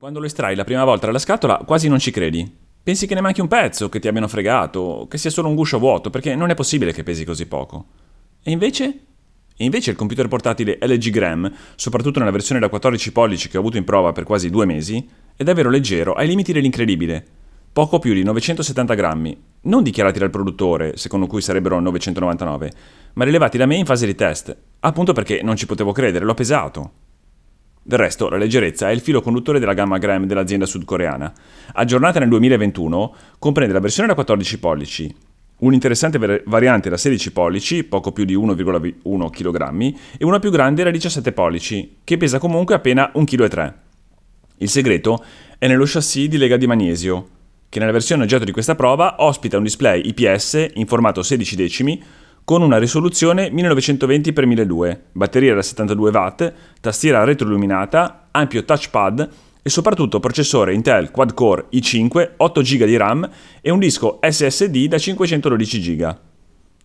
Quando lo estrai la prima volta dalla scatola quasi non ci credi. Pensi che ne manchi un pezzo, che ti abbiano fregato, che sia solo un guscio vuoto, perché non è possibile che pesi così poco. E invece? Il computer portatile LG Gram, soprattutto nella versione da 14 pollici che ho avuto in prova per quasi 2 mesi, è davvero leggero, ai limiti dell'incredibile. Poco più di 970 grammi, non dichiarati dal produttore, secondo cui sarebbero 999, ma rilevati da me in fase di test, appunto perché non ci potevo credere, l'ho pesato. Del resto, la leggerezza è il filo conduttore della gamma Gram dell'azienda sudcoreana. Aggiornata nel 2021, comprende la versione da 14 pollici, un'interessante variante da 16 pollici, poco più di 1,1 kg, e una più grande da 17 pollici, che pesa comunque appena 1,3 kg. Il segreto è nello chassis di lega di magnesio, che nella versione oggetto di questa prova ospita un display IPS in formato 16 decimi, con una risoluzione 1920x1200, batteria da 72 watt, tastiera retroilluminata, ampio touchpad e soprattutto processore Intel Quad-Core i5, 8 GB di RAM e un disco SSD da 512 GB.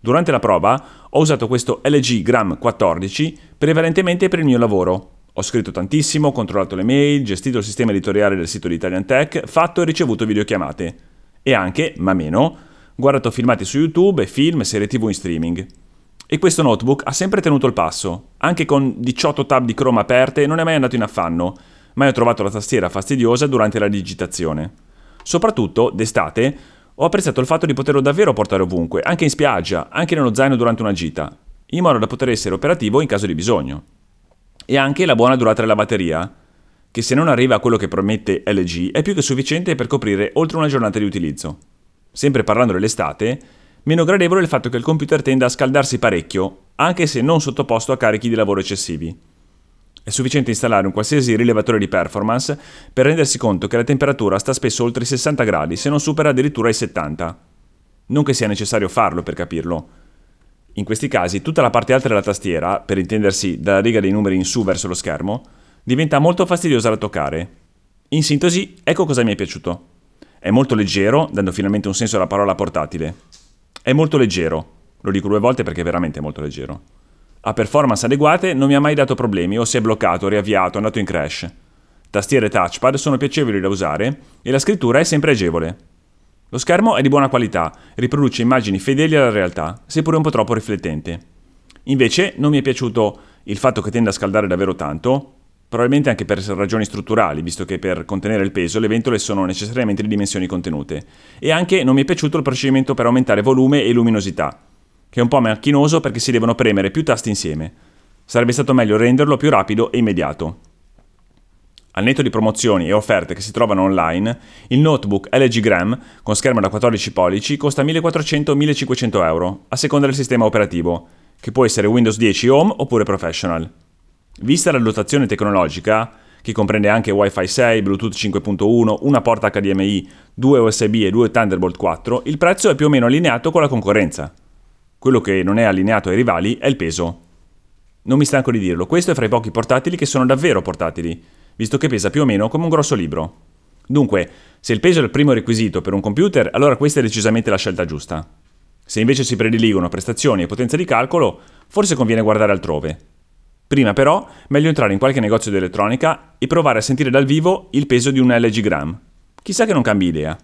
Durante la prova ho usato questo LG Gram 14 prevalentemente per il mio lavoro. Ho scritto tantissimo, controllato le mail, gestito il sistema editoriale del sito di ItalianTech, fatto e ricevuto videochiamate. E anche, ma meno, guardato filmati su YouTube e film e serie TV in streaming. E questo notebook ha sempre tenuto il passo. Anche con 18 tab di Chrome aperte non è mai andato in affanno, mai ho trovato la tastiera fastidiosa durante la digitazione. Soprattutto, d'estate, ho apprezzato il fatto di poterlo davvero portare ovunque, anche in spiaggia, anche nello zaino durante una gita, in modo da poter essere operativo in caso di bisogno. E anche la buona durata della batteria, che se non arriva a quello che promette LG è più che sufficiente per coprire oltre una giornata di utilizzo. Sempre parlando dell'estate, meno gradevole è il fatto che il computer tenda a scaldarsi parecchio, anche se non sottoposto a carichi di lavoro eccessivi. È sufficiente installare un qualsiasi rilevatore di performance per rendersi conto che la temperatura sta spesso oltre i 60 gradi, se non supera addirittura i 70. Non che sia necessario farlo per capirlo. In questi casi tutta la parte alta della tastiera, per intendersi dalla riga dei numeri in su verso lo schermo, diventa molto fastidiosa da toccare. In sintesi, ecco cosa mi è piaciuto. È molto leggero, dando finalmente un senso alla parola portatile. È molto leggero, lo dico 2 volte perché è veramente molto leggero. Ha performance adeguate, non mi ha mai dato problemi o si è bloccato, riavviato, andato in crash. Tastiere e touchpad sono piacevoli da usare e la scrittura è sempre agevole. Lo schermo è di buona qualità, riproduce immagini fedeli alla realtà, seppure un po' troppo riflettente. Invece non mi è piaciuto il fatto che tenda a scaldare davvero tanto, probabilmente anche per ragioni strutturali, visto che per contenere il peso le ventole sono necessariamente di dimensioni contenute. E anche non mi è piaciuto il procedimento per aumentare volume e luminosità, che è un po' macchinoso perché si devono premere più tasti insieme. Sarebbe stato meglio renderlo più rapido e immediato. Al netto di promozioni e offerte che si trovano online, il notebook LG Gram con schermo da 14 pollici costa 1.400-1.500 euro, a seconda del sistema operativo, che può essere Windows 10 Home oppure Professional. Vista la dotazione tecnologica, che comprende anche Wi-Fi 6, Bluetooth 5.1, una porta HDMI, 2 USB e 2 Thunderbolt 4, il prezzo è più o meno allineato con la concorrenza. Quello che non è allineato ai rivali è il peso. Non mi stanco di dirlo, questo è fra i pochi portatili che sono davvero portatili, visto che pesa più o meno come un grosso libro. Dunque, se il peso è il primo requisito per un computer, allora questa è decisamente la scelta giusta. Se invece si prediligono prestazioni e potenza di calcolo, forse conviene guardare altrove. Prima però, meglio entrare in qualche negozio di elettronica e provare a sentire dal vivo il peso di un LG Gram. Chissà che non cambi idea.